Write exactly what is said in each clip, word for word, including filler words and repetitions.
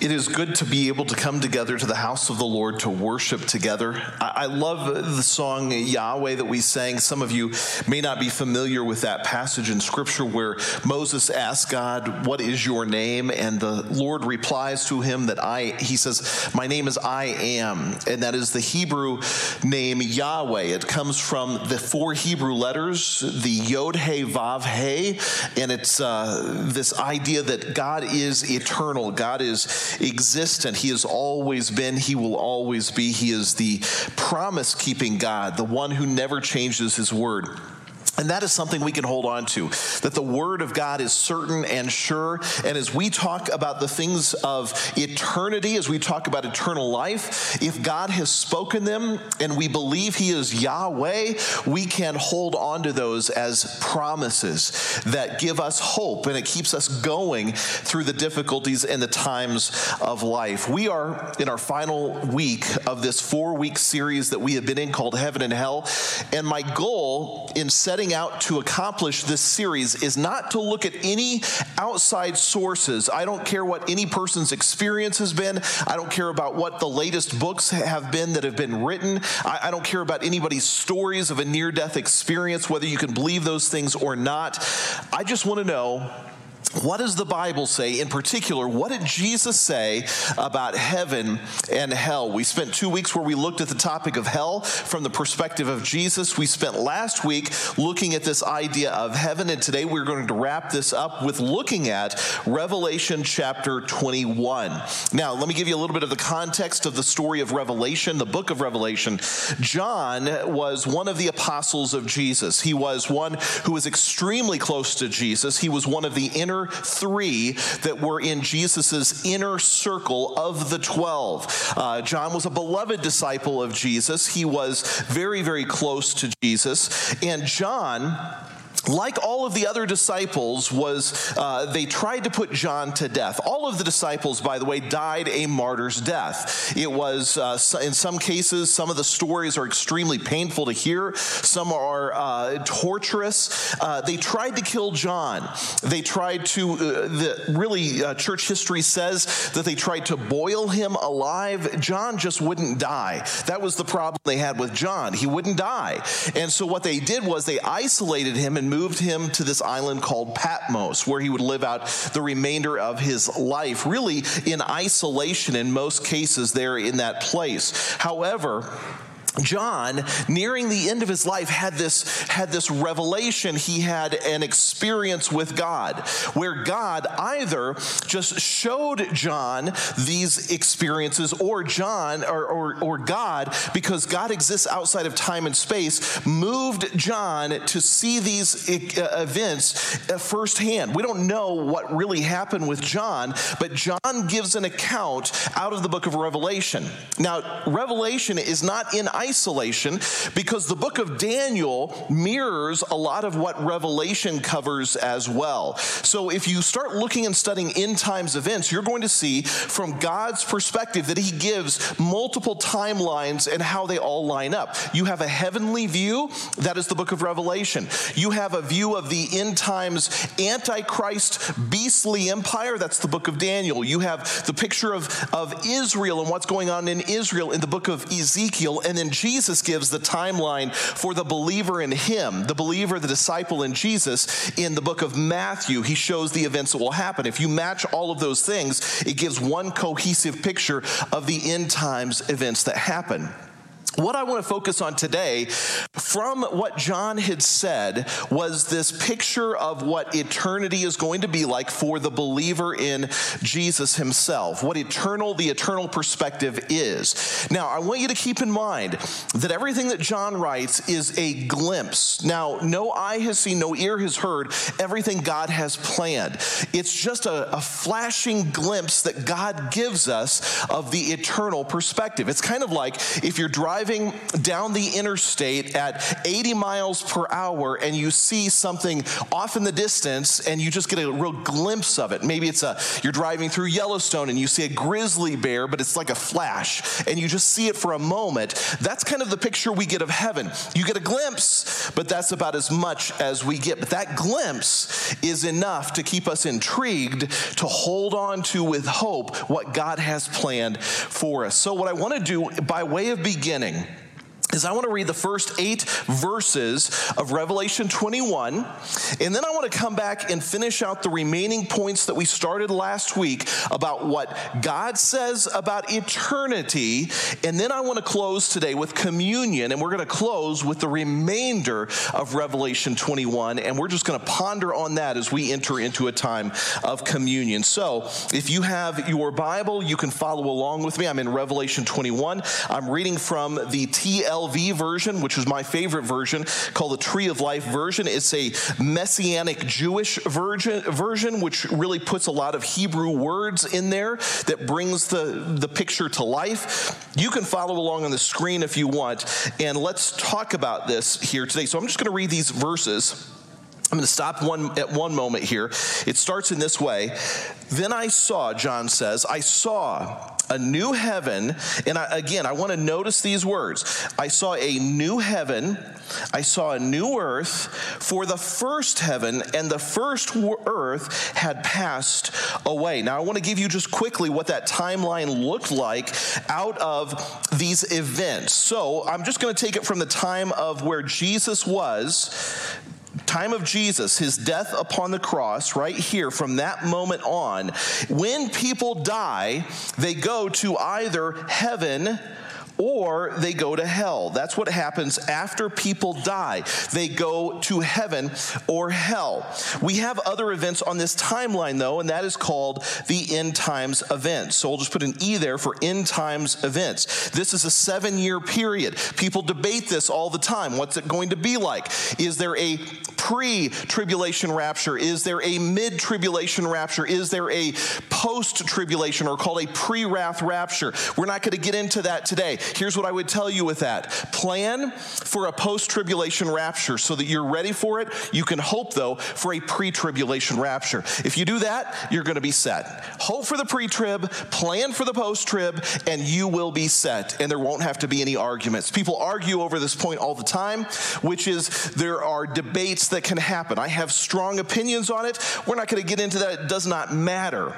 It is good to be able to come together to the house of the Lord to worship together. I love the song Yahweh that we sang. Some of you may not be familiar with that passage in Scripture where Moses asks God, "What is your name?" And the Lord replies to him that I, he says, "My name is I Am." And that is the Hebrew name Yahweh. It comes from the four Hebrew letters, the Yod, He, Vav, He. And it's uh, this idea that God is eternal. God is existent. He has always been. He will always be. He is the promise-keeping God, the one who never changes his word. And that is something we can hold on to, that the word of God is certain and sure. And as we talk about the things of eternity, as we talk about eternal life, if God has spoken them and we believe he is Yahweh, we can hold on to those as promises that give us hope, and it keeps us going through the difficulties and the times of life. We are in our final week of this four-week series that we have been in called Heaven and Hell. And my goal in setting out to accomplish this series is not to look at any outside sources. I don't care what any person's experience has been. I don't care about what the latest books have been that have been written. I, I don't care about anybody's stories of a near-death experience, whether you can believe those things or not. I just want to know, what does the Bible say? In particular, what did Jesus say about heaven and hell? We spent two weeks where we looked at the topic of hell from the perspective of Jesus. We spent last week looking at this idea of heaven, and today we're going to wrap this up with looking at Revelation chapter twenty-one. Now, let me give you a little bit of the context of the story of Revelation, the book of Revelation. John was one of the apostles of Jesus. He was one who was extremely close to Jesus. He was one of the inner three that were in Jesus's inner circle of the twelve. Uh, John was a beloved disciple of Jesus. He was very, very close to Jesus. And John, like all of the other disciples, was uh, they tried to put John to death. All of the disciples, by the way, died a martyr's death. It was, uh, in some cases, some of the stories are extremely painful to hear. Some are uh, torturous. Uh, they tried to kill John. They tried to, uh, the, really, uh, church history says that they tried to boil him alive. John just wouldn't die. That was the problem they had with John. He wouldn't die. And so what they did was they isolated him and moved him to this island called Patmos, where he would live out the remainder of his life, really in isolation in most cases there in that place. However, John, nearing the end of his life, had this, had this revelation. He had an experience with God, where God either just showed John these experiences, or John, or, or, or God, because God exists outside of time and space, moved John to see these events firsthand. We don't know what really happened with John, but John gives an account out of the book of Revelation. Now, Revelation is not in isolation, because the book of Daniel mirrors a lot of what Revelation covers as well. So if you start looking and studying end times events, you're going to see from God's perspective that he gives multiple timelines and how they all line up. You have a heavenly view, that is the book of Revelation. You have a view of the end times antichrist beastly empire, that's the book of Daniel. You have the picture of, of Israel and what's going on in Israel in the book of Ezekiel, and then Jesus gives the timeline for the believer in him, the believer, the disciple in Jesus in the book of Matthew. He shows the events that will happen. If you match all of those things, it gives one cohesive picture of the end times events that happen. What I want to focus on today, from what John had said, was this picture of what eternity is going to be like for the believer in Jesus himself, what eternal, the eternal perspective is. Now, I want you to keep in mind that everything that John writes is a glimpse. Now, no eye has seen, no ear has heard, everything God has planned. It's just a, a flashing glimpse that God gives us of the eternal perspective. It's kind of like if you're driving Driving down the interstate at eighty miles per hour and you see something off in the distance and you just get a real glimpse of it. Maybe it's a, you're driving through Yellowstone and you see a grizzly bear, but it's like a flash and you just see it for a moment. That's kind of the picture we get of heaven. You get a glimpse, but that's about as much as we get. But that glimpse is enough to keep us intrigued, to hold on to with hope what God has planned for us. So what I want to do by way of beginning is I want to read the first eight verses of Revelation twenty-one, and then I want to come back and finish out the remaining points that we started last week about what God says about eternity, and then I want to close today with communion, and we're going to close with the remainder of Revelation twenty-one, and we're just going to ponder on that as we enter into a time of communion. So if you have your Bible, you can follow along with me. I'm in Revelation twenty-one. I'm reading from the T L V version, which is my favorite version, called the Tree of Life version. It's a Messianic Jewish version, version, which really puts a lot of Hebrew words in there that brings the, the picture to life. You can follow along on the screen if you want, and let's talk about this here today. So I'm just going to read these verses. I'm going to stop one at one moment here. It starts in this way. Then I saw, John says, I saw a new heaven. And I, again, I want to notice these words. I saw a new heaven. I saw a new earth, for the first heaven and the first earth had passed away. Now, I want to give you just quickly what that timeline looked like out of these events. So I'm just going to take it from the time of where Jesus was, time of Jesus, his death upon the cross, right here, from that moment on. When people die, they go to either heaven or they go to hell. That's what happens after people die. They go to heaven or hell. We have other events on this timeline, though, and that is called the end times events. So we'll just put an E there for end times events. This is a seven-year period. People debate this all the time. What's it going to be like? Is there a pre-tribulation rapture? Is there a mid-tribulation rapture? Is there a post-tribulation, or called a pre-wrath rapture? We're not going to get into that today. Here's what I would tell you with that. Plan for a post-tribulation rapture so that you're ready for it. You can hope, though, for a pre-tribulation rapture. If you do that, you're going to be set. Hope for the pre-trib, plan for the post-trib, and you will be set, and there won't have to be any arguments. People argue over this point all the time, which is there are debates that can happen. I have strong opinions on it. We're not going to get into that. It does not matter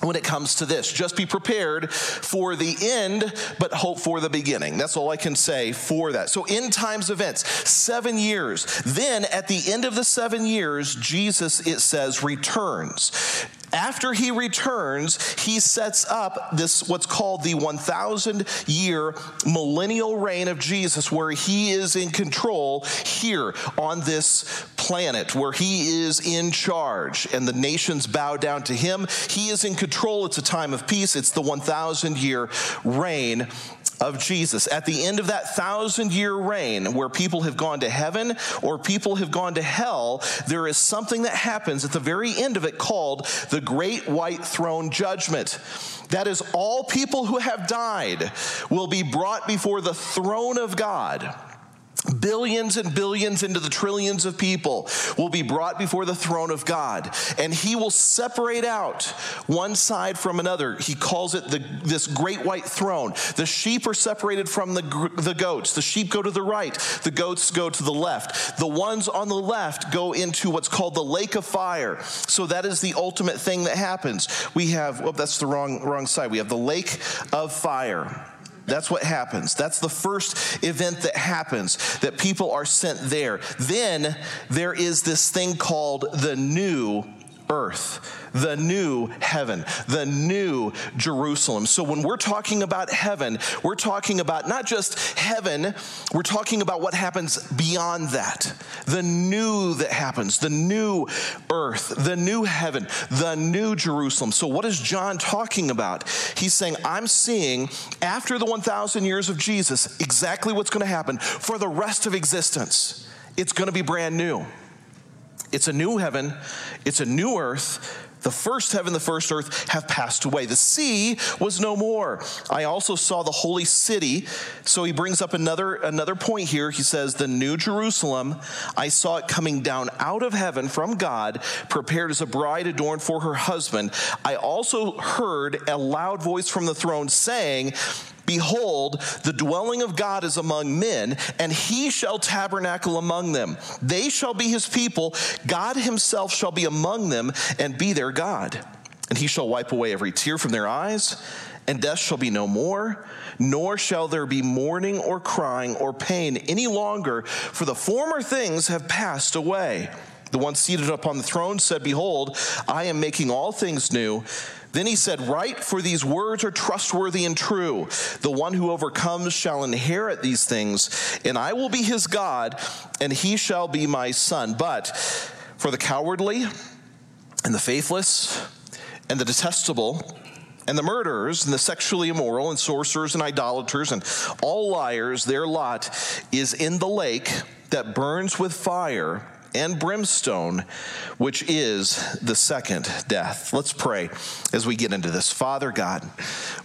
when it comes to this. Just be prepared for the end, but hope for the beginning. That's all I can say for that. So end times events, seven years. Then at the end of the seven years, Jesus, it says, returns. After he returns, he sets up this, what's called the one thousand year millennial reign of Jesus, where he is in control here on this planet, where he is in charge and the nations bow down to him. He is in control. It's a time of peace. It's the one thousand year reign of Jesus. At the end of that thousand year reign, where people have gone to heaven or people have gone to hell, there is something that happens at the very end of it called the Great White Throne Judgment. That is, all people who have died will be brought before the throne of God. Billions and billions into the trillions of people will be brought before the throne of God, and he will separate out one side from another. He calls it the, this great white throne. The sheep are separated from the, the goats. The sheep go to the right. The goats go to the left. The ones on the left go into what's called the lake of fire. So that is the ultimate thing that happens. We have, oh, that's the wrong, wrong side. We have the lake of fire. That's what happens. That's the first event that happens, that people are sent there. Then there is this thing called the new earth, the new heaven, the new Jerusalem. So when we're talking about heaven, we're talking about not just heaven, we're talking about what happens beyond that. The new that happens, the new earth, the new heaven, the new Jerusalem. So what is John talking about? He's saying, I'm seeing after the one thousand years of Jesus exactly what's going to happen for the rest of existence. It's going to be brand new. It's a new heaven. It's a new earth. The first heaven, the first earth have passed away. The sea was no more. I also saw the holy city. So he brings up another, another point here. He says, the new Jerusalem, I saw it coming down out of heaven from God, prepared as a bride adorned for her husband. I also heard a loud voice from the throne saying, behold, the dwelling of God is among men, and he shall tabernacle among them. They shall be his people. God himself shall be among them and be their God. And he shall wipe away every tear from their eyes, and death shall be no more, nor shall there be mourning or crying or pain any longer, for the former things have passed away. The one seated upon the throne said, behold, I am making all things new. Then he said, write, for these words are trustworthy and true. The one who overcomes shall inherit these things, and I will be his God, and he shall be my son. But for the cowardly and the faithless and the detestable and the murderers and the sexually immoral and sorcerers and idolaters and all liars, their lot is in the lake that burns with fire and brimstone, which is the second death. Let's pray as we get into this. Father God,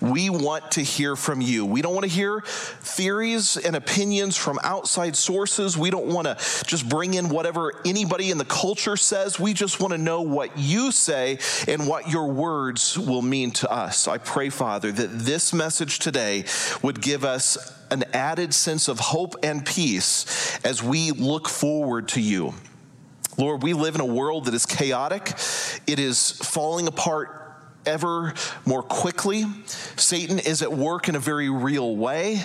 we want to hear from you. We don't want to hear theories and opinions from outside sources. We don't want to just bring in whatever anybody in the culture says. We just want to know what you say and what your words will mean to us. I pray, Father, that this message today would give us an added sense of hope and peace as we look forward to you. Lord, we live in a world that is chaotic. It is falling apart ever more quickly. Satan is at work in a very real way,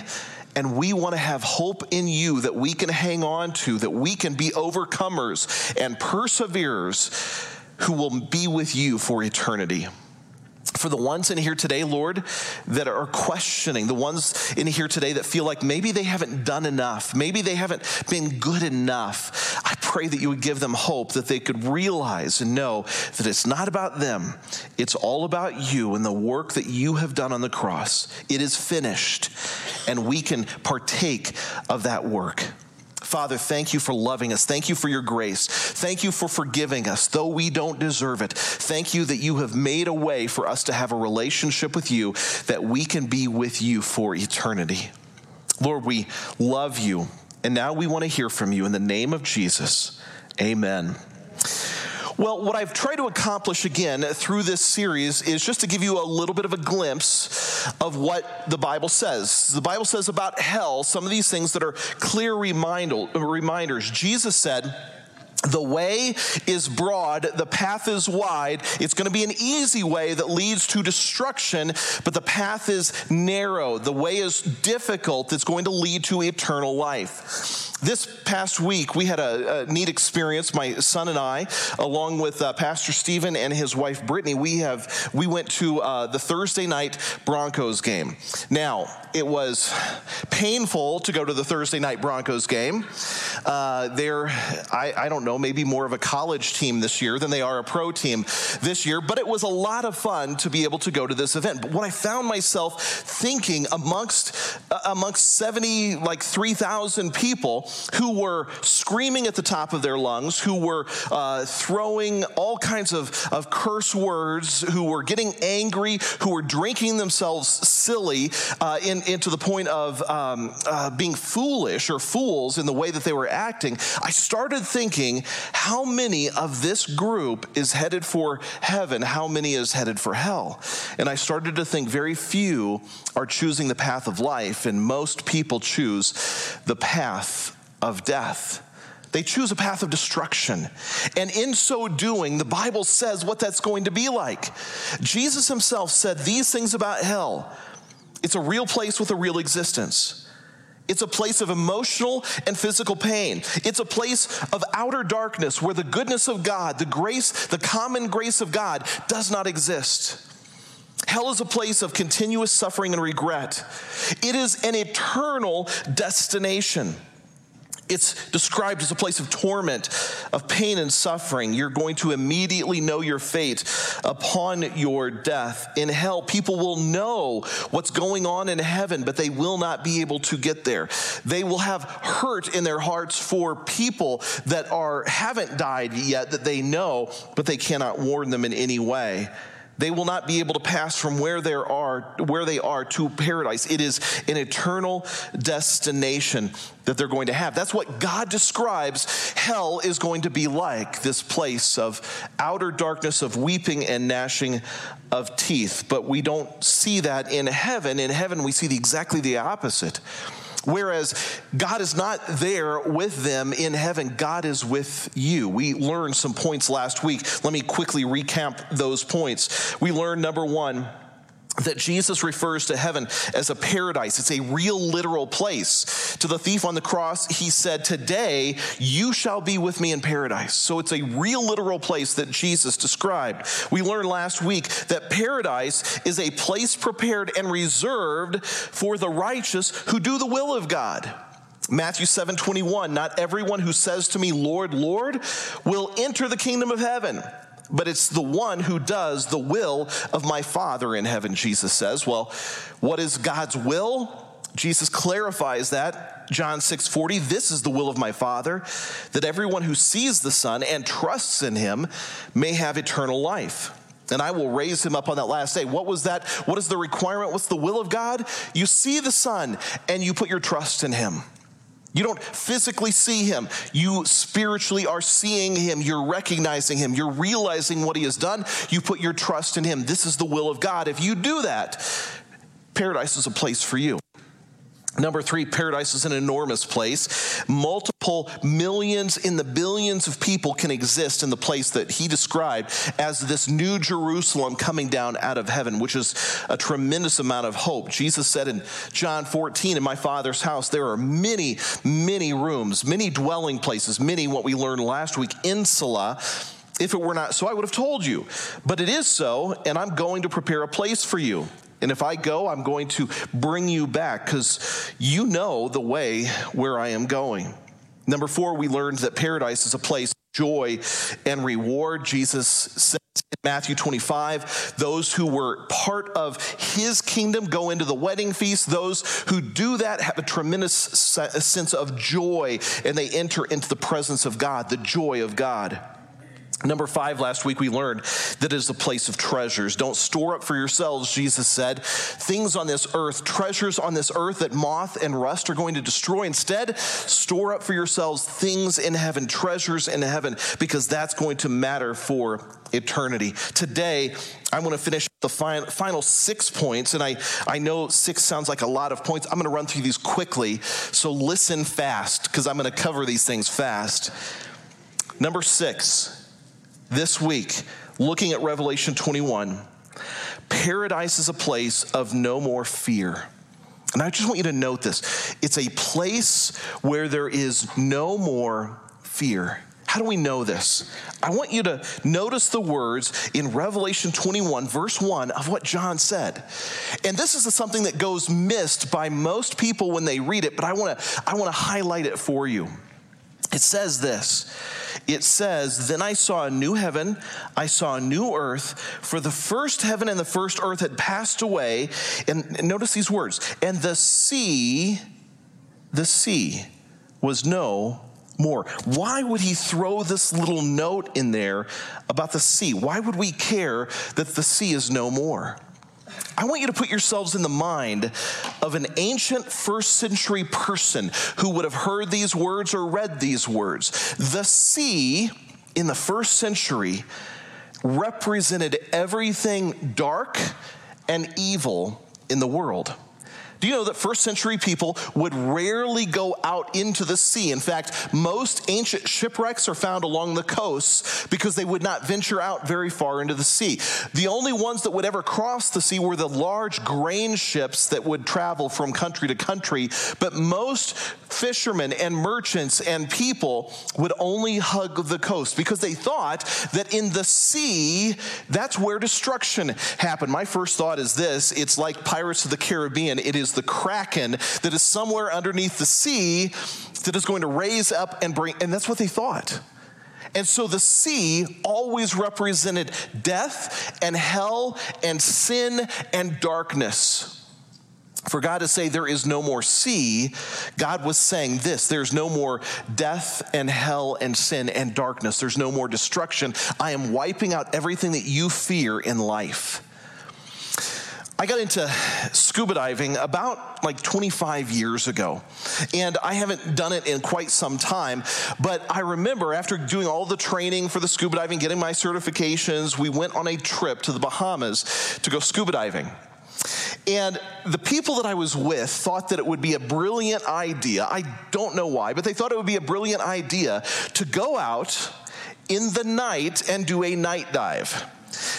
and we want to have hope in you that we can hang on to, that we can be overcomers and perseverers who will be with you for eternity. For the ones in here today, Lord, that are questioning, the ones in here today that feel like maybe they haven't done enough, maybe they haven't been good enough, I pray that you would give them hope, that they could realize and know that it's not about them. It's all about you and the work that you have done on the cross. It is finished, and we can partake of that work. Father, thank you for loving us. Thank you for your grace. Thank you for forgiving us, though we don't deserve it. Thank you that you have made a way for us to have a relationship with you, that we can be with you for eternity. Lord, we love you, and now we want to hear from you. In the name of Jesus, amen. Well, what I've tried to accomplish again through this series is just to give you a little bit of a glimpse of what the Bible says. The Bible says about hell, some of these things that are clear reminders. Jesus said, the way is broad, the path is wide. It's going to be an easy way that leads to destruction, but the path is narrow. The way is difficult that's going to lead to eternal life. This past week, we had a, a neat experience. My son and I, along with uh, Pastor Stephen and his wife, Brittany, we have we went to uh, the Thursday night Broncos game. Now, it was painful to go to the Thursday night Broncos game. Uh, they're, I, I don't know, maybe more of a college team this year than they are a pro team this year, but it was a lot of fun to be able to go to this event. But when I found myself thinking amongst uh, amongst seventy, like three thousand people who were screaming at the top of their lungs, who were uh, throwing all kinds of, of curse words, who were getting angry, who were drinking themselves silly uh, in, in to the point of um, uh, being foolish or fools in the way that they were acting, I started thinking, how many of this group is headed for heaven? How many is headed for hell? And I started to think very few are choosing the path of life, and most people choose the path of death. They choose a path of destruction. And in so doing, the Bible says what that's going to be like. Jesus himself said these things about hell. It's a real place with a real existence. It's a place of emotional and physical pain. It's a place of outer darkness where the goodness of God, the grace, the common grace of God does not exist. Hell is a place of continuous suffering and regret. It is an eternal destination. It's described as a place of torment, of pain and suffering. You're going to immediately know your fate upon your death. In hell, people will know what's going on in heaven, but they will not be able to get there. They will have hurt in their hearts for people that are haven't died yet, that they know, but they cannot warn them in any way. They will not be able to pass from where they are, where they are to paradise. It is an eternal destination that they're going to have. That's what God describes hell is going to be like, this place of outer darkness, of weeping and gnashing of teeth. But we don't see that in heaven. In heaven, we see the, exactly the opposite. Whereas God is not there with them in heaven, God is with you. We learned some points last week. Let me quickly recap those points. We learned, number one, that Jesus refers to heaven as a paradise. It's a real, literal place. To the thief on the cross, he said, "Today you shall be with me in paradise." So it's a real, literal place that Jesus described. We learned last week that paradise is a place prepared and reserved for the righteous who do the will of God. Matthew seven twenty-one, "Not everyone who says to me, 'Lord, Lord,' will enter the kingdom of heaven. But it's the one who does the will of my Father in heaven," Jesus says. Well, what is God's will? Jesus clarifies that. John six forty, "This is the will of my Father, that everyone who sees the Son and trusts in him may have eternal life. And I will raise him up on that last day." What was that? What is the requirement? What's the will of God? You see the Son and you put your trust in him. You don't physically see him. You spiritually are seeing him. You're recognizing him. You're realizing what he has done. You put your trust in him. This is the will of God. If you do that, paradise is a place for you. Number three, paradise is an enormous place. Multiple millions in the billions of people can exist in the place that he described as this new Jerusalem coming down out of heaven, which is a tremendous amount of hope. Jesus said in John fourteen, "In my Father's house, there are many, many rooms, many dwelling places, many," what we learned last week, insula. "If it were not so, I would have told you. But it is so, and I'm going to prepare a place for you. And if I go, I'm going to bring you back because you know the way where I am going." Number four, we learned that paradise is a place of joy and reward. Jesus says in Matthew twenty-five, "Those who were part of his kingdom go into the wedding feast. Those who do that have a tremendous sense of joy, and they enter into the presence of God," the joy of God. Number five, last week we learned that it is a place of treasures. "Don't store up for yourselves," Jesus said, "things on this earth, treasures on this earth that moth and rust are going to destroy. Instead, store up for yourselves things in heaven, treasures in heaven, because that's going to matter for eternity." Today, I'm going to finish the final, final six points, and I, I know six sounds like a lot of points. I'm going to run through these quickly, so listen fast, because I'm going to cover these things fast. Number six. This week, looking at Revelation twenty-one, paradise is a place of no more fear. And I just want you to note this. It's a place where there is no more fear. How do we know this? I want you to notice the words in Revelation twenty-one, verse one, of what John said. And this is something that goes missed by most people when they read it, but I want to I want to highlight it for you. It says this, it says, "Then I saw a new heaven, I saw a new earth, for the first heaven and the first earth had passed away," and notice these words, "and the sea, the sea was no more." Why would he throw this little note in there about the sea? Why would we care that the sea is no more? I want you to put yourselves in the mind of an ancient first century person who would have heard these words or read these words. The sea in the first century represented everything dark and evil in the world. Do you know that first century people would rarely go out into the sea? In fact, most ancient shipwrecks are found along the coasts because they would not venture out very far into the sea. The only ones that would ever cross the sea were the large grain ships that would travel from country to country, but most fishermen and merchants and people would only hug the coast because they thought that in the sea, that's where destruction happened. My first thought is this: it's like Pirates of the Caribbean. It is the Kraken that is somewhere underneath the sea that is going to raise up and bring, and that's what they thought. And so the sea always represented death and hell and sin and darkness. For God to say there is no more sea, God was saying this: there's no more death and hell and sin and darkness. There's no more destruction. I am wiping out everything that you fear in life. I got into scuba diving about like twenty-five years ago, and I haven't done it in quite some time, but I remember after doing all the training for the scuba diving, getting my certifications, we went on a trip to the Bahamas to go scuba diving. And the people that I was with thought that it would be a brilliant idea. I don't know why, but they thought it would be a brilliant idea to go out in the night and do a night dive.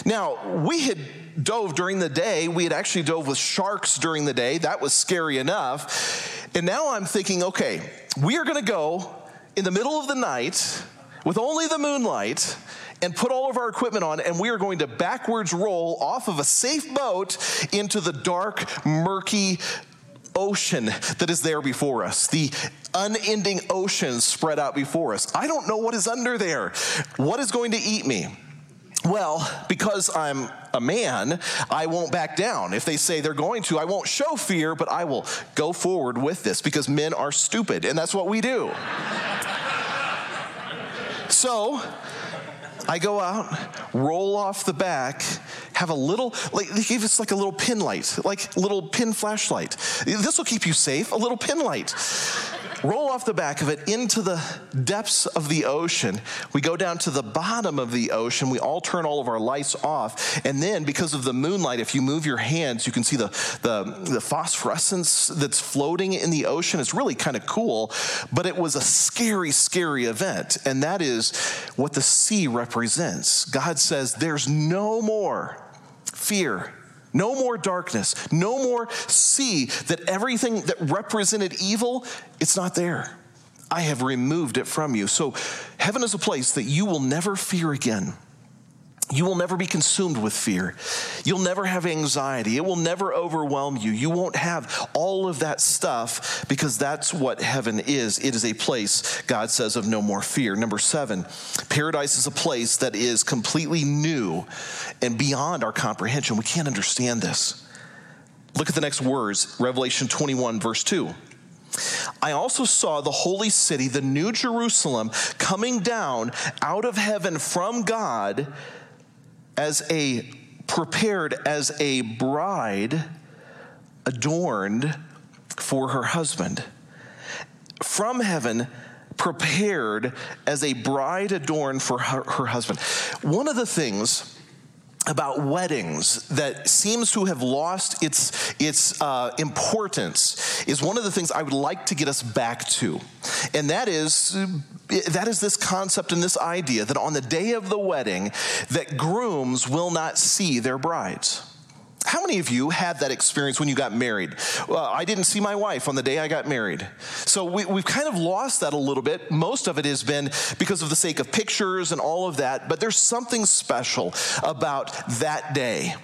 Now, we had dove during the day. We had actually dove with sharks during the day. That was scary enough. And now I'm thinking, okay, we are going to go in the middle of the night with only the moonlight and put all of our equipment on, and we are going to backwards roll off of a safe boat into the dark, murky ocean that is there before us. The unending ocean spread out before us. I don't know what is under there. What is going to eat me? Well, because I'm a man, I won't back down. If they say they're going to, I won't show fear, but I will go forward with this because men are stupid, and that's what we do. So I go out, roll off the back, have a little, like they gave us like a little pin light, like little pin flashlight. This will keep you safe, a little pin light. Roll off the back of it into the depths of the ocean. We go down to the bottom of the ocean. We all turn all of our lights off. And then because of the moonlight, if you move your hands, you can see the, the, the phosphorescence that's floating in the ocean. It's really kind of cool, but it was a scary, scary event. And that is what the sea represents. God says, there's no more fear. No more darkness, no more sea, that everything that represented evil, it's not there. I have removed it from you. So heaven is a place that you will never fear again. You will never be consumed with fear. You'll never have anxiety. It will never overwhelm you. You won't have all of that stuff because that's what heaven is. It is a place, God says, of no more fear. Number seven, paradise is a place that is completely new and beyond our comprehension. We can't understand this. Look at the next words, Revelation twenty-one, verse two. I also saw the holy city, the new Jerusalem, coming down out of heaven from God, as a prepared as a bride adorned for her husband. From heaven, prepared as a bride adorned for her, her husband. One of the things about weddings that seems to have lost its its uh, importance is one of the things I would like to get us back to. And that is, that is this concept and this idea that on the day of the wedding, that grooms will not see their brides. How many of you had that experience when you got married? Well, I didn't see my wife on the day I got married. So we, we've kind of lost that a little bit. Most of it has been because of the sake of pictures and all of that, but there's something special about that day.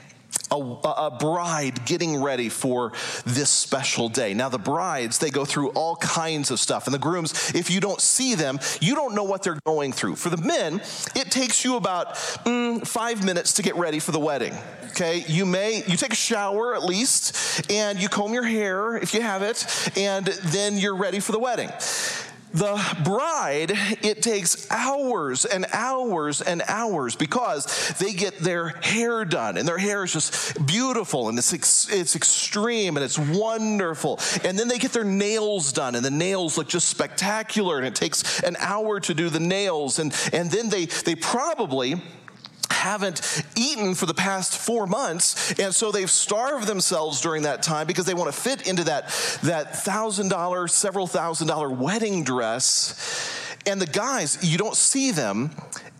A, a bride getting ready for this special day. Now the brides, they go through all kinds of stuff. And the grooms, if you don't see them, you don't know what they're going through. For the men, it takes you about mm, five minutes to get ready for the wedding. Okay, you may, you take a shower at least, and you comb your hair if you have it, and then you're ready for the wedding. The bride, it takes hours and hours and hours because they get their hair done, and their hair is just beautiful, and it's ex- it's extreme, and it's wonderful. And then they get their nails done, and the nails look just spectacular, and it takes an hour to do the nails. And, and then they, they probably haven't eaten for the past four months. And so they've starved themselves during that time because they want to fit into that, that one thousand dollars, several thousand dollar wedding dress. And the guys, you don't see them.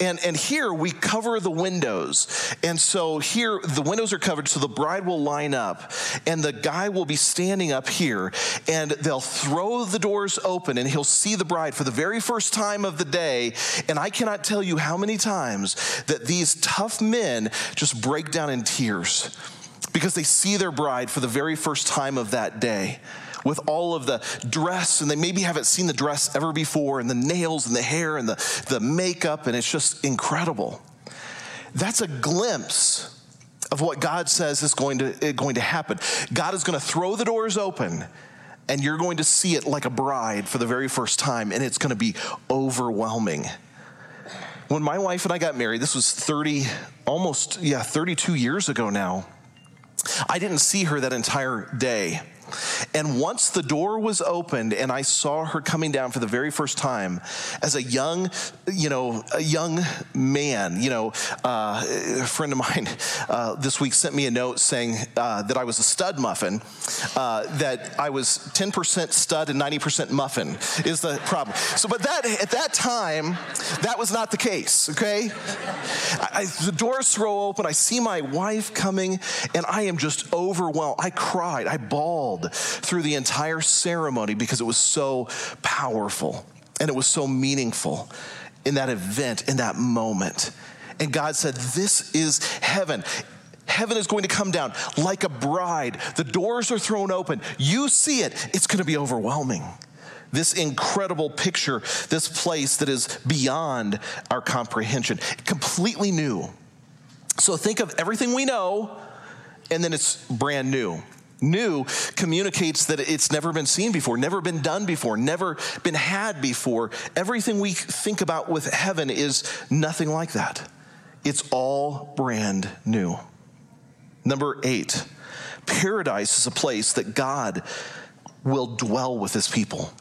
And, and here we cover the windows. And so here the windows are covered, so the bride will line up and the guy will be standing up here, and they'll throw the doors open and he'll see the bride for the very first time of the day. And I cannot tell you how many times that these tough men just break down in tears because they see their bride for the very first time of that day, with all of the dress, and they maybe haven't seen the dress ever before, and the nails and the hair and the, the makeup, and it's just incredible. That's a glimpse of what God says is going to, going to happen. God is going to throw the doors open, and you're going to see it like a bride for the very first time, and it's going to be overwhelming. When my wife and I got married, this was thirty, almost, yeah, thirty-two years ago now, I didn't see her that entire day. And once the door was opened and I saw her coming down for the very first time as a young, you know, a young man, you know, uh, a friend of mine uh, this week sent me a note saying uh, that I was a stud muffin, uh, that I was ten percent stud and ninety percent muffin is the problem. So, but that at that time, that was not the case, okay? I, I, the doors throw open, I see my wife coming, and I am just overwhelmed. I cried, I bawled through the entire ceremony because it was so powerful and it was so meaningful in that event, in that moment. And God said, this is heaven. Heaven is going to come down like a bride. The doors are thrown open. You see it. It's going to be overwhelming. This incredible picture, this place that is beyond our comprehension, completely new. So think of everything we know, and then it's brand new. New communicates that it's never been seen before, never been done before, never been had before. Everything we think about with heaven is nothing like that. It's all brand new. Number eight, paradise is a place that God will dwell with his people.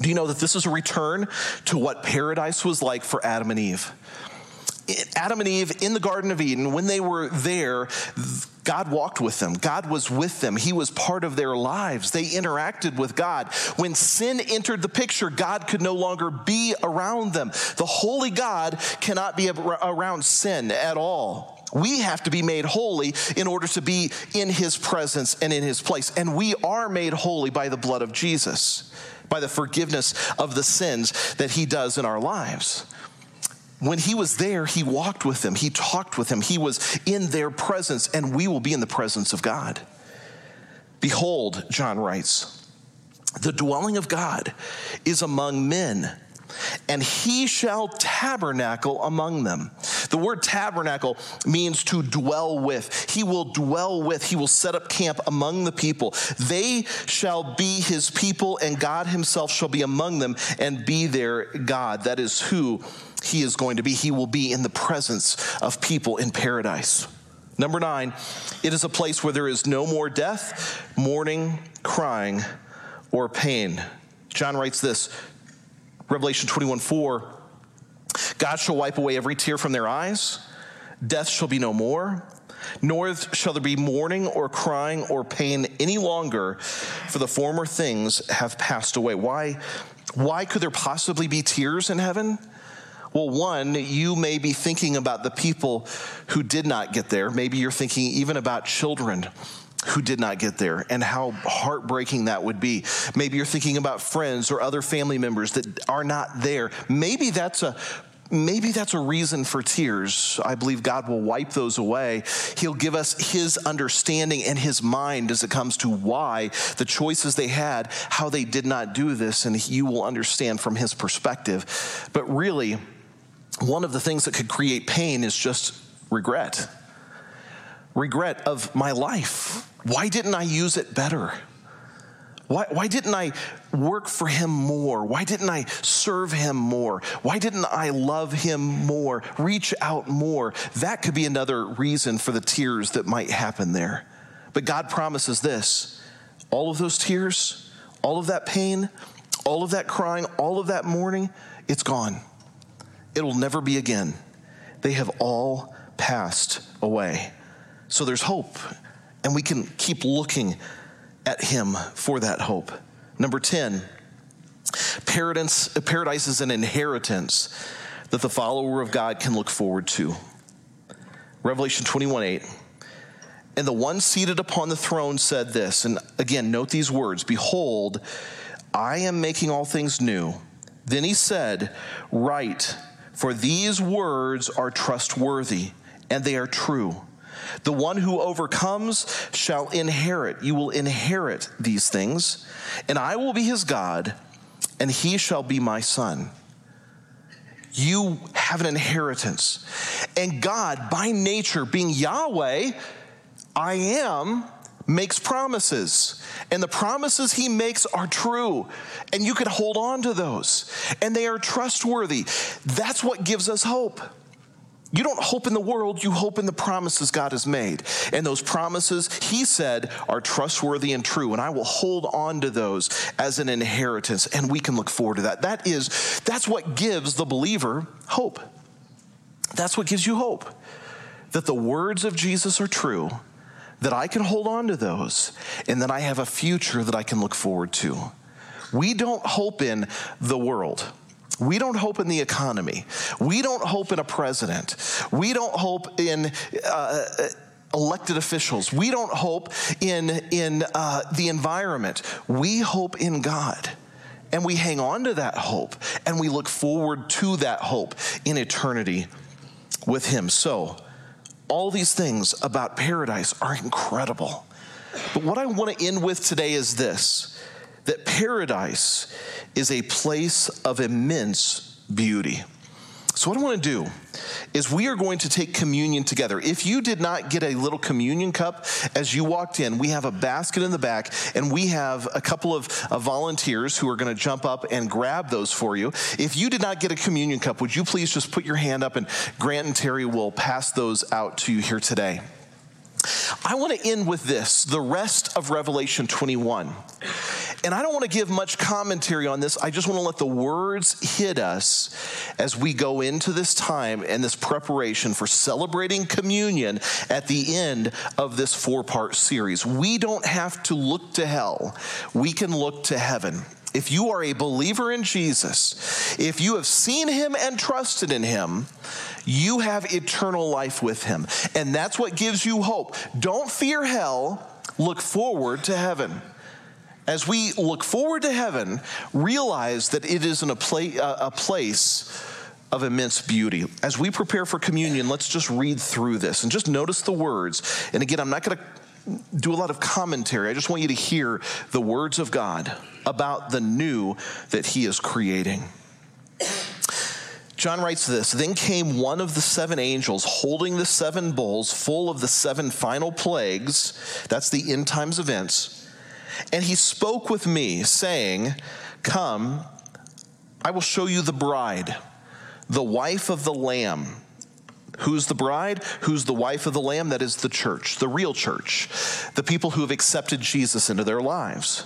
Do you know that this is a return to what paradise was like for Adam and Eve? Adam and Eve in the Garden of Eden, when they were there, God walked with them. God was with them. He was part of their lives. They interacted with God. When sin entered the picture, God could no longer be around them. The holy God cannot be around sin at all. We have to be made holy in order to be in his presence and in his place. And we are made holy by the blood of Jesus, by the forgiveness of the sins that he does in our lives. When he was there, he walked with them. He talked with them. He was in their presence, and we will be in the presence of God. Behold, John writes, the dwelling of God is among men, and he shall tabernacle among them. The word tabernacle means to dwell with. He will dwell with. He will set up camp among the people. They shall be his people, and God himself shall be among them and be their God. That is who he is going to be. He will be in the presence of people in paradise. Number nine, it is a place where there is no more death, mourning, crying, or pain. John writes this, Revelation twenty-one four, God shall wipe away every tear from their eyes. Death shall be no more, nor shall there be mourning or crying or pain any longer, for the former things have passed away. Why, why could there possibly be tears in heaven? Well, one, you may be thinking about the people who did not get there. Maybe you're thinking even about children who did not get there and how heartbreaking that would be. Maybe you're thinking about friends or other family members that are not there. Maybe that's a Maybe that's a reason for tears. I believe God will wipe those away. He'll give us his understanding and his mind as it comes to why, the choices they had, how they did not do this, and you will understand from his perspective. But really, one of the things that could create pain is just regret. Regret of my life. Why didn't I use it better? Why, why didn't I work for him more? Why didn't I serve him more? Why didn't I love him more, reach out more? That could be another reason for the tears that might happen there. But God promises this, all of those tears, all of that pain, all of that crying, all of that mourning, it's gone. It'll never be again. They have all passed away. So there's hope, and we can keep looking at him for that hope. Number ten, paradise, paradise is an inheritance that the follower of God can look forward to. Revelation twenty-one eight, and the one seated upon the throne said this, and again, note these words, "Behold, I am making all things new." Then he said, "Write, for these words are trustworthy, and they are true. The one who overcomes shall inherit. You will inherit these things, and I will be his God, and he shall be my son." You have an inheritance. And God, by nature, being Yahweh, I am, makes promises, and the promises he makes are true, and you can hold on to those, and they are trustworthy. That's what gives us hope. You don't hope in the world, you hope in the promises God has made, and those promises he said are trustworthy and true, and I will hold on to those as an inheritance, and we can look forward to that. That is, that's what gives the believer hope. That's what gives you hope, that the words of Jesus are true, that I can hold on to those, and that I have a future that I can look forward to. We don't hope in the world. We don't hope in the economy. We don't hope in a president. We don't hope in uh, elected officials. We don't hope in, in uh, the environment. We hope in God, and we hang on to that hope, and we look forward to that hope in eternity with him. So, all these things about paradise are incredible. But what I want to end with today is this, that paradise is a place of immense beauty. So what I want to do is we are going to take communion together. If you did not get a little communion cup as you walked in, we have a basket in the back, and we have a couple of uh, volunteers who are going to jump up and grab those for you. If you did not get a communion cup, would you please just put your hand up, and Grant and Terry will pass those out to you here today. I want to end with this, the rest of Revelation twenty-one. And I don't want to give much commentary on this. I just want to let the words hit us as we go into this time and this preparation for celebrating communion at the end of this four-part series. We don't have to look to hell. We can look to heaven. If you are a believer in Jesus, if you have seen him and trusted in him, you have eternal life with him. And that's what gives you hope. Don't fear hell. Look forward to heaven. As we look forward to heaven, realize that it is in a, pla- a place of immense beauty. As we prepare for communion, let's just read through this and just notice the words. And again, I'm not going to do a lot of commentary. I just want you to hear the words of God about the new that he is creating. John writes this, "Then came one of the seven angels holding the seven bowls full of the seven final plagues." That's the end times events. "And he spoke with me, saying, 'Come, I will show you the bride, the wife of the Lamb.'" Who's the bride? Who's the wife of the Lamb? That is the church, the real church, the people who have accepted Jesus into their lives.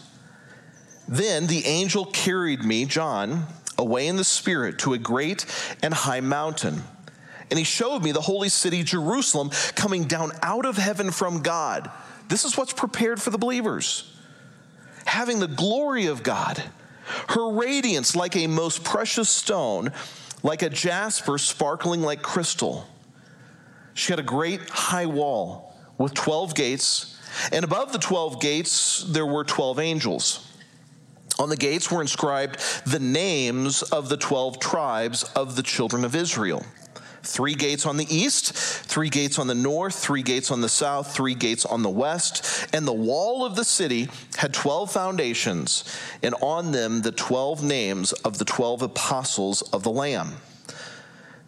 "Then the angel carried me, John, away in the Spirit to a great and high mountain. And he showed me the holy city, Jerusalem, coming down out of heaven from God." This is what's prepared for the believers. "Having the glory of God, her radiance like a most precious stone, like a jasper sparkling like crystal. She had a great high wall with twelve gates, and above the twelve gates there were twelve angels. On the gates were inscribed the names of the twelve tribes of the children of Israel. Three gates on the east, three gates on the north, three gates on the south, three gates on the west. And the wall of the city had twelve foundations, and on them the twelve names of the twelve apostles of the Lamb.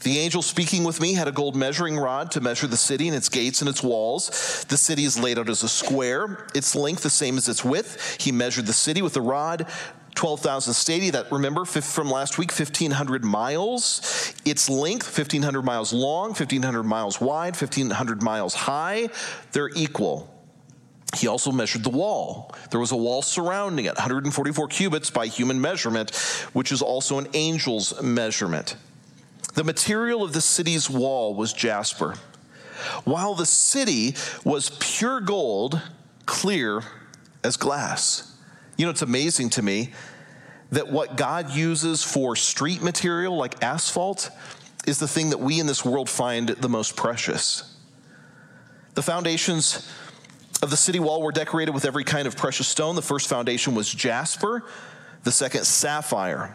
The angel speaking with me had a gold measuring rod to measure the city and its gates and its walls. The city is laid out as a square, its length the same as its width. He measured the city with the rod, twelve thousand stadia. That, remember, from last week, fifteen hundred miles. Its length, fifteen hundred miles long, fifteen hundred miles wide, fifteen hundred miles high. They're equal. He also measured the wall. There was a wall surrounding it, one hundred forty-four cubits by human measurement, which is also an angel's measurement. The material of the city's wall was jasper, while the city was pure gold, clear as glass. You know, it's amazing to me that what God uses for street material like asphalt is the thing that we in this world find the most precious. The foundations of the city wall were decorated with every kind of precious stone. The first foundation was jasper, the second sapphire,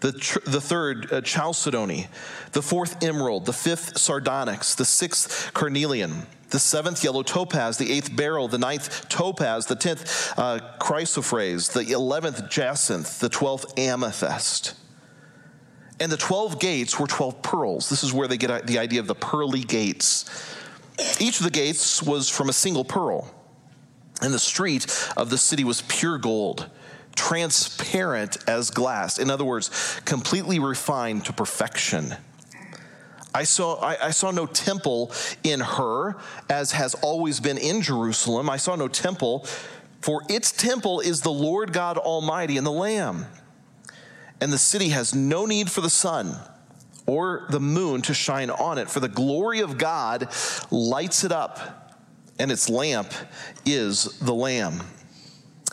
the, tr- the third uh, chalcedony, the fourth emerald, the fifth sardonyx, the sixth carnelian, the seventh yellow topaz, the eighth beryl, the ninth topaz, the tenth uh, chrysophrase, the eleventh jacinth, the twelfth amethyst. And the twelve gates were twelve pearls. This is where they get the idea of the pearly gates. Each of the gates was from a single pearl, and the street of the city was pure gold, transparent as glass. In other words, completely refined to perfection. I saw I, I saw no temple in her, as has always been in Jerusalem. I saw no temple, for its temple is the Lord God Almighty and the Lamb. And the city has no need for the sun or the moon to shine on it, for the glory of God lights it up, and its lamp is the Lamb.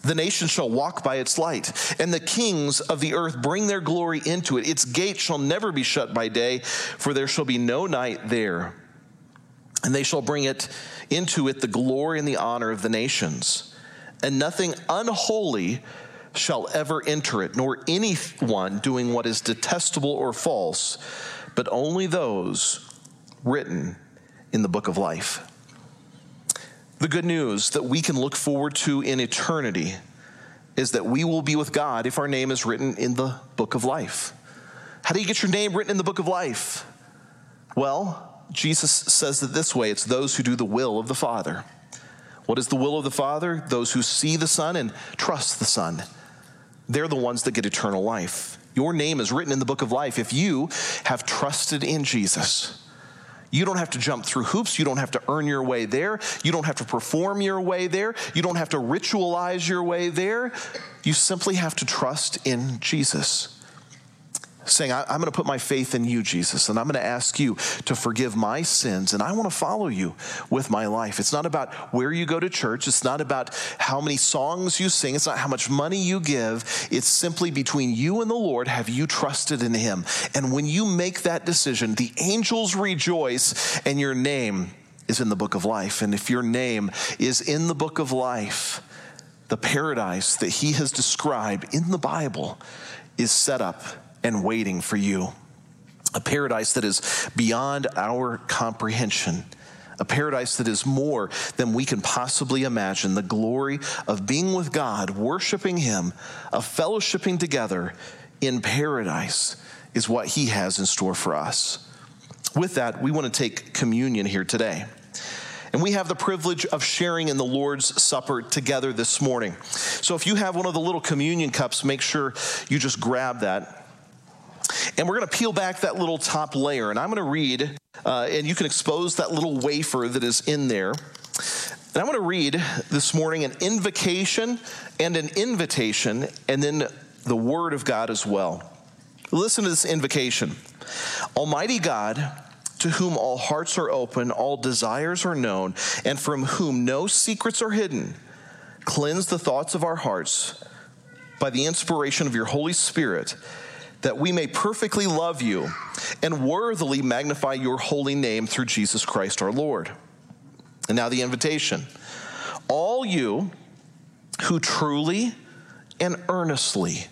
The nation shall walk by its light, and the kings of the earth bring their glory into it. Its gate shall never be shut by day, for there shall be no night there. And they shall bring it into it the glory and the honor of the nations. And nothing unholy shall ever enter it, nor anyone doing what is detestable or false, but only those written in the book of life. The good news that we can look forward to in eternity is that we will be with God if our name is written in the book of life. How do you get your name written in the book of life? Well, Jesus says it this way: it's those who do the will of the Father. What is the will of the Father? Those who see the Son and trust the Son. They're the ones that get eternal life. Your name is written in the book of life if you have trusted in Jesus. You don't have to jump through hoops. You don't have to earn your way there. You don't have to perform your way there. You don't have to ritualize your way there. You simply have to trust in Jesus, saying, I'm going to put my faith in you, Jesus, and I'm going to ask you to forgive my sins, and I want to follow you with my life. It's not about where you go to church. It's not about how many songs you sing. It's not how much money you give. It's simply between you and the Lord. Have you trusted in him? And when you make that decision, the angels rejoice, and your name is in the book of life. And if your name is in the book of life, the paradise that he has described in the Bible is set up and waiting for you. A paradise that is beyond our comprehension. A paradise that is more than we can possibly imagine. The glory of being with God, worshiping him, of fellowshipping together in paradise is what he has in store for us. With that, we want to take communion here today. And we have the privilege of sharing in the Lord's Supper together this morning. So if you have one of the little communion cups, make sure you just grab that. And we're going to peel back that little top layer. And I'm going to read, uh, and you can expose that little wafer that is in there. And I'm going to read this morning an invocation and an invitation, and then the word of God as well. Listen to this invocation. Almighty God, to whom all hearts are open, all desires are known, and from whom no secrets are hidden, cleanse the thoughts of our hearts by the inspiration of your Holy Spirit, that we may perfectly love you and worthily magnify your holy name through Jesus Christ our Lord. And now the invitation. All you who truly and earnestly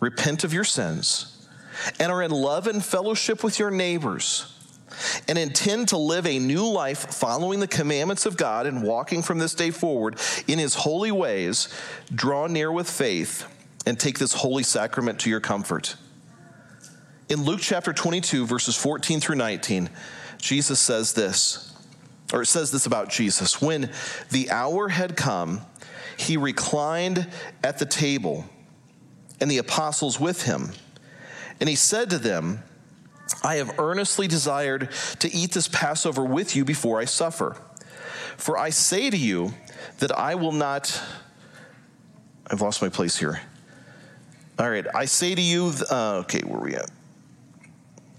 repent of your sins and are in love and fellowship with your neighbors and intend to live a new life following the commandments of God and walking from this day forward in his holy ways, draw near with faith and take this holy sacrament to your comfort. In Luke chapter twenty-two, verses fourteen through nineteen, Jesus says this, or it says this about Jesus. When the hour had come, he reclined at the table, and the apostles with him. And he said to them, I have earnestly desired to eat this Passover with you before I suffer. For I say to you that I will not, I've lost my place here. All right, I say to you, uh, okay, where are we at?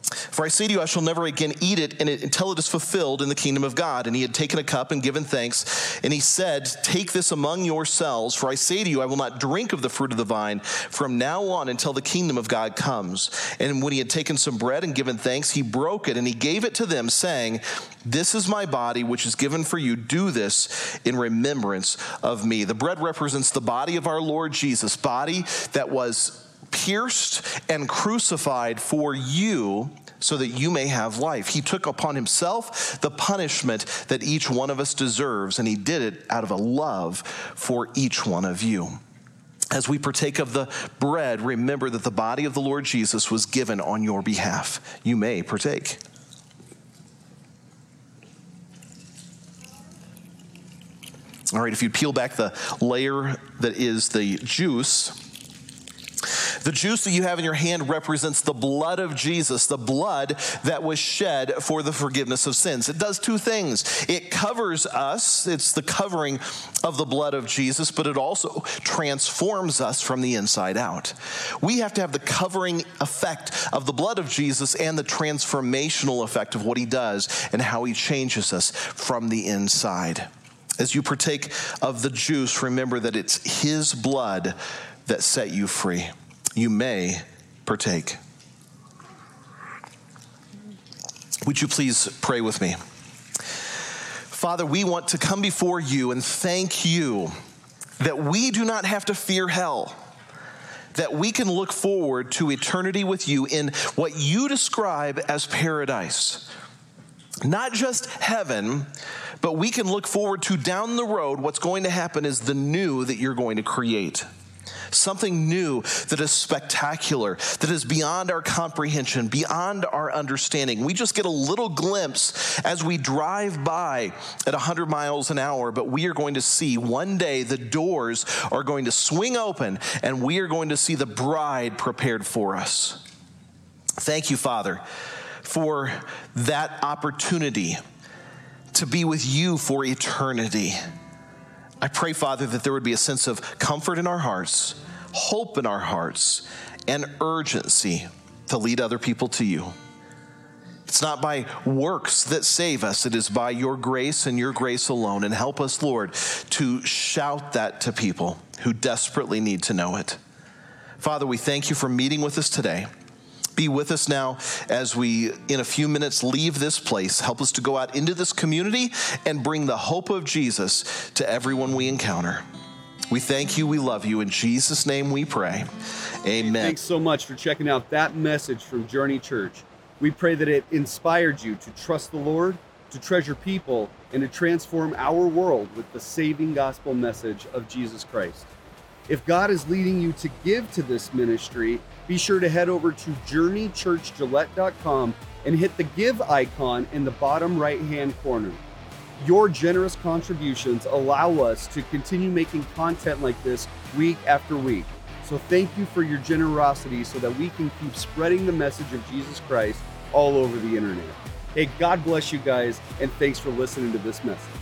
For I say to you, I shall never again eat it, and it until it is fulfilled in the kingdom of God. And he had taken a cup and given thanks, and he said, take this among yourselves, for I say to you, I will not drink of the fruit of the vine from now on until the kingdom of God comes. And when he had taken some bread and given thanks, he broke it, and he gave it to them, saying, this is my body, which is given for you. Do this in remembrance of me. The bread represents the body of our Lord Jesus, body that was pierced and crucified for you so that you may have life. He took upon himself the punishment that each one of us deserves, and he did it out of a love for each one of you. As we partake of the bread, remember that the body of the Lord Jesus was given on your behalf. You may partake. All right, if you peel back the layer that is the juice, the juice that you have in your hand represents the blood of Jesus, the blood that was shed for the forgiveness of sins. It does two things. It covers us. It's the covering of the blood of Jesus, but it also transforms us from the inside out. We have to have the covering effect of the blood of Jesus and the transformational effect of what he does and how he changes us from the inside. As you partake of the juice, remember that it's his blood that set you free. You may partake. Would you please pray with me? Father, we want to come before you and thank you that we do not have to fear hell, that we can look forward to eternity with you in what you describe as paradise. Not just heaven, but we can look forward to down the road what's going to happen is the new that you're going to create. Something new that is spectacular, that is beyond our comprehension, beyond our understanding. We just get a little glimpse as we drive by at one hundred miles an hour, but we are going to see one day the doors are going to swing open and we are going to see the bride prepared for us. Thank you, Father, for that opportunity to be with you for eternity. I pray, Father, that there would be a sense of comfort in our hearts, hope in our hearts, and urgency to lead other people to you. It's not by works that save us. It is by your grace and your grace alone. And help us, Lord, to shout that to people who desperately need to know it. Father, we thank you for meeting with us today. Be with us now as we, in a few minutes, leave this place. Help us to go out into this community and bring the hope of Jesus to everyone we encounter. We thank you. We love you. In Jesus' name we pray. Amen. Thanks so much for checking out that message from Journey Church. We pray that it inspired you to trust the Lord, to treasure people, and to transform our world with the saving gospel message of Jesus Christ. If God is leading you to give to this ministry, be sure to head over to journey church gillette dot com and hit the give icon in the bottom right-hand corner. Your generous contributions allow us to continue making content like this week after week. So thank you for your generosity so that we can keep spreading the message of Jesus Christ all over the internet. Hey, God bless you guys, and thanks for listening to this message.